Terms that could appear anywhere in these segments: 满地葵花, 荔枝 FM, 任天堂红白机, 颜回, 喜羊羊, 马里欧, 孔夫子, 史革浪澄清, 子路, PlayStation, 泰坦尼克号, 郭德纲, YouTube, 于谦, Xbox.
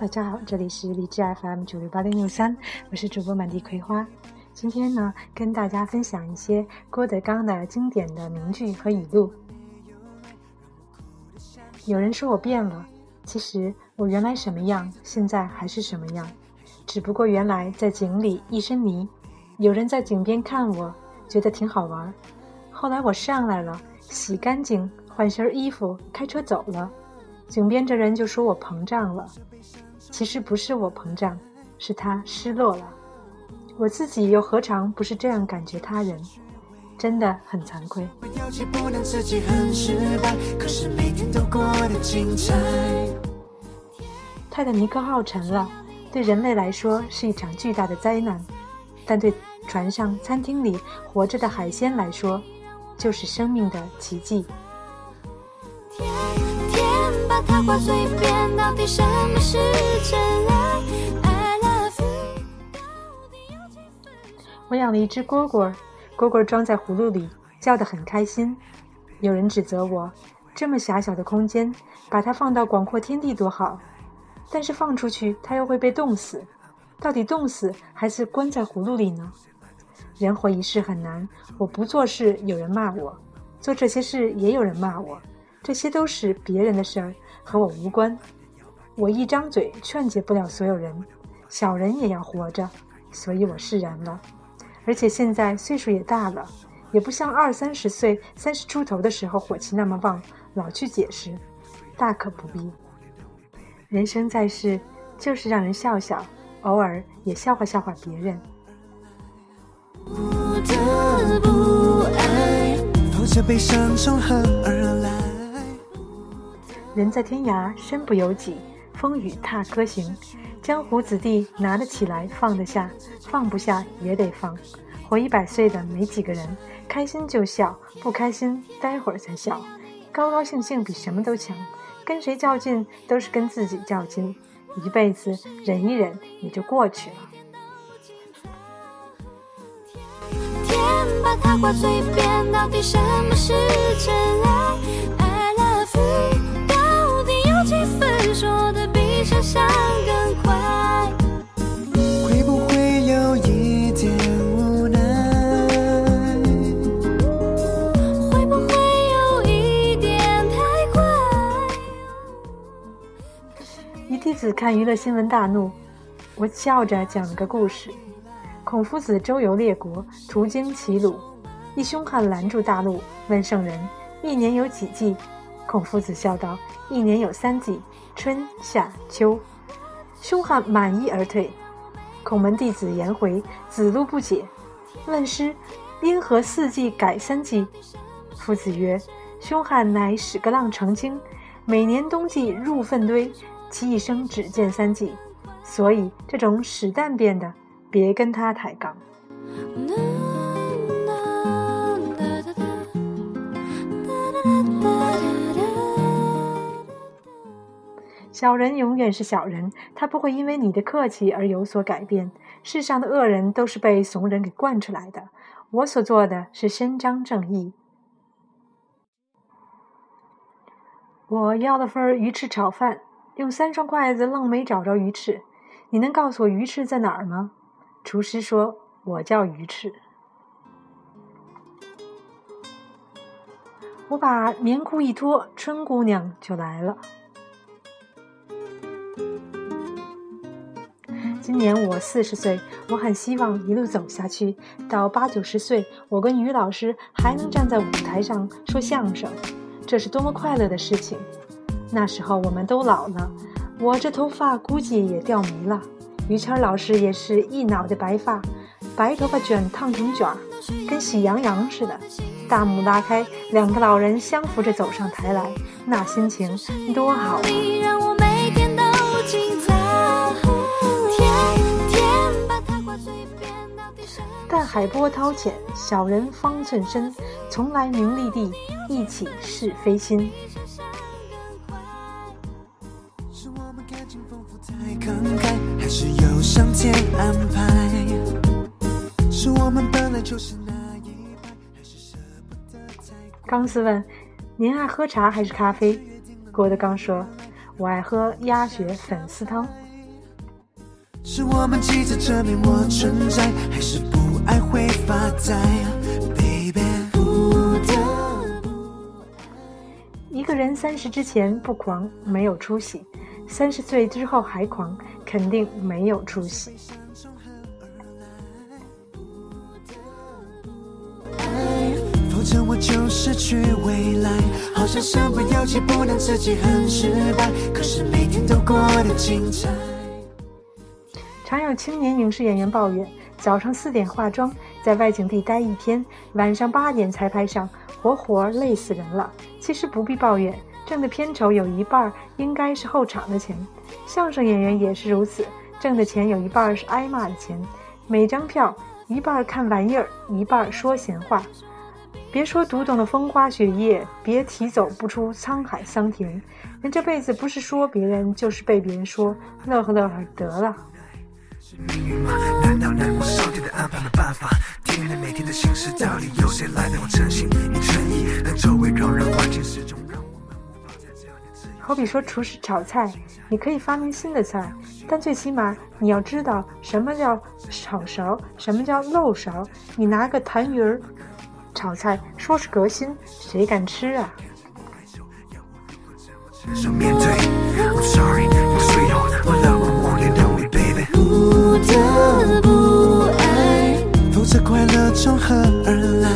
大家好，这里是荔枝 FM 968063，我是主播满地葵花。今天呢，跟大家分享一些郭德纲的经典的名句和语录。有人说我变了，其实我原来什么样，现在还是什么样，只不过原来在井里一身泥，有人在井边看我，觉得挺好玩。后来我上来了，洗干净，换身衣服，开车走了。井边这人就说我膨胀了，其实不是我膨胀，是他失落了。我自己又何尝不是这样感觉他人，真的很惭愧。泰坦尼克号沉了，对人类来说是一场巨大的灾难，但对船上餐厅里活着的海鲜来说，就是生命的奇迹。我养了一只蝈蝈，蝈蝈装在葫芦里，叫得很开心。有人指责我，这么狭小的空间，把它放到广阔天地多好，但是放出去它又会被冻死，到底冻死还是关在葫芦里呢？人活一世很难，我不做事有人骂我，做这些事也有人骂我，这些都是别人的事儿，和我无关。我一张嘴劝解不了所有人，小人也要活着，所以我释然了。而且现在岁数也大了，也不像20-30岁、30出头的时候火气那么旺，老去解释，大可不必。人生在世，就是让人笑笑，偶尔也笑话笑话别人。不得不爱，否则悲伤从何而来？人在天涯身不由己，风雨踏歌行。江湖子弟拿得起来放得下，放不下也得放。活100岁的没几个人，开心就笑，不开心待会儿才笑。高高兴兴比什么都强，跟谁较劲都是跟自己较劲。一辈子忍一忍也就过去了。天把它挂嘴边，到底什么是真爱？说的比想象更快，会不会有一点无奈？会不会有一点太快？一弟子看娱乐新闻大怒，我笑着讲了个故事：孔夫子周游列国，途经齐鲁，一凶汉拦住大路，问圣人：“一年有几季？”孔夫子笑道：“一年有3季，春夏秋。”凶汉满意而退。孔门弟子颜回子路不解，问师：“因何4季改3季？”夫子曰：“凶汉乃史革浪澄清，每年冬季入粪堆，其一生只见3季，所以这种史蛋变的，别跟他抬杠。”小人永远是小人，他不会因为你的客气而有所改变。世上的恶人都是被怂人给惯出来的。我所做的是伸张正义。我要了份鱼翅炒饭，用3双筷子愣没找着鱼翅。你能告诉我鱼翅在哪儿吗？厨师说：“我叫鱼翅。”我把棉裤一脱，春姑娘就来了。今年我40岁，我很希望一路走下去，到80-90岁，我跟于老师还能站在舞台上说相声，这是多么快乐的事情！那时候我们都老了，我这头发估计也掉没了，于谦老师也是一脑袋白发，白头发卷烫成卷，跟喜羊羊似的。大幕拉开，2个老人相扶着走上台来，那心情多好啊！但海波涛浅，小人方寸身，从来名利地，一起是非心。钢丝问：“您爱喝茶还是咖啡？”郭德纲说：“我爱喝鸭血粉丝汤。”是我们急着证明我存在，还是不爱会发呆 Baby 不得不爱。一个人30之前不狂没有出息，30岁之后还狂肯定没有出息。否则我就失去未来，好像身不由己，不能自己很失败，可是每天都过得精彩。常有青年影视演员抱怨，早上4点化妆，在外景地待一天，晚上8点才拍上，活活累死人了。其实不必抱怨，挣的片酬有一半应该是后场的钱。相声演员也是如此，挣的钱有一半是挨骂的钱，每张票一半看玩意儿，一半说闲话。别说读懂了风花雪月，别提走不出沧海桑田。人这辈子不是说别人，就是被别人说，乐呵乐呵得了。是命运吗？难道难过上帝的安排没办法？天与人每天的心事，到底有谁来对我真心与诚意？但周围让人环境始终让我们无法在这样的自由。好比说厨师炒菜，你可以发明新的菜，但最起码你要知道什么叫炒勺，什么叫漏勺。你拿个痰盂儿炒菜说是革新，谁敢吃啊？不得不爱，否则快乐从何而来？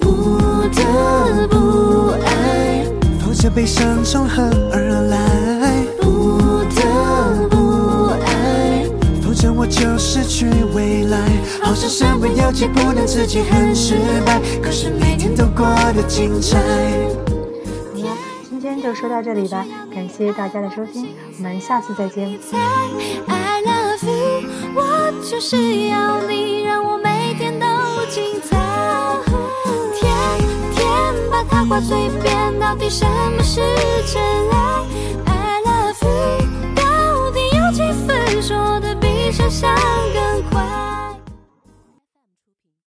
不得不爱，否则悲伤从何而来？不得不爱，否则我就失去未来，好像身不由己，不能自己很失败，可是每天都过得精彩。好了，今天就说到这里吧，感谢大家的收听，我们下次再见。我就是要你让我每天都精彩，天天把它挂嘴边，到底什么是真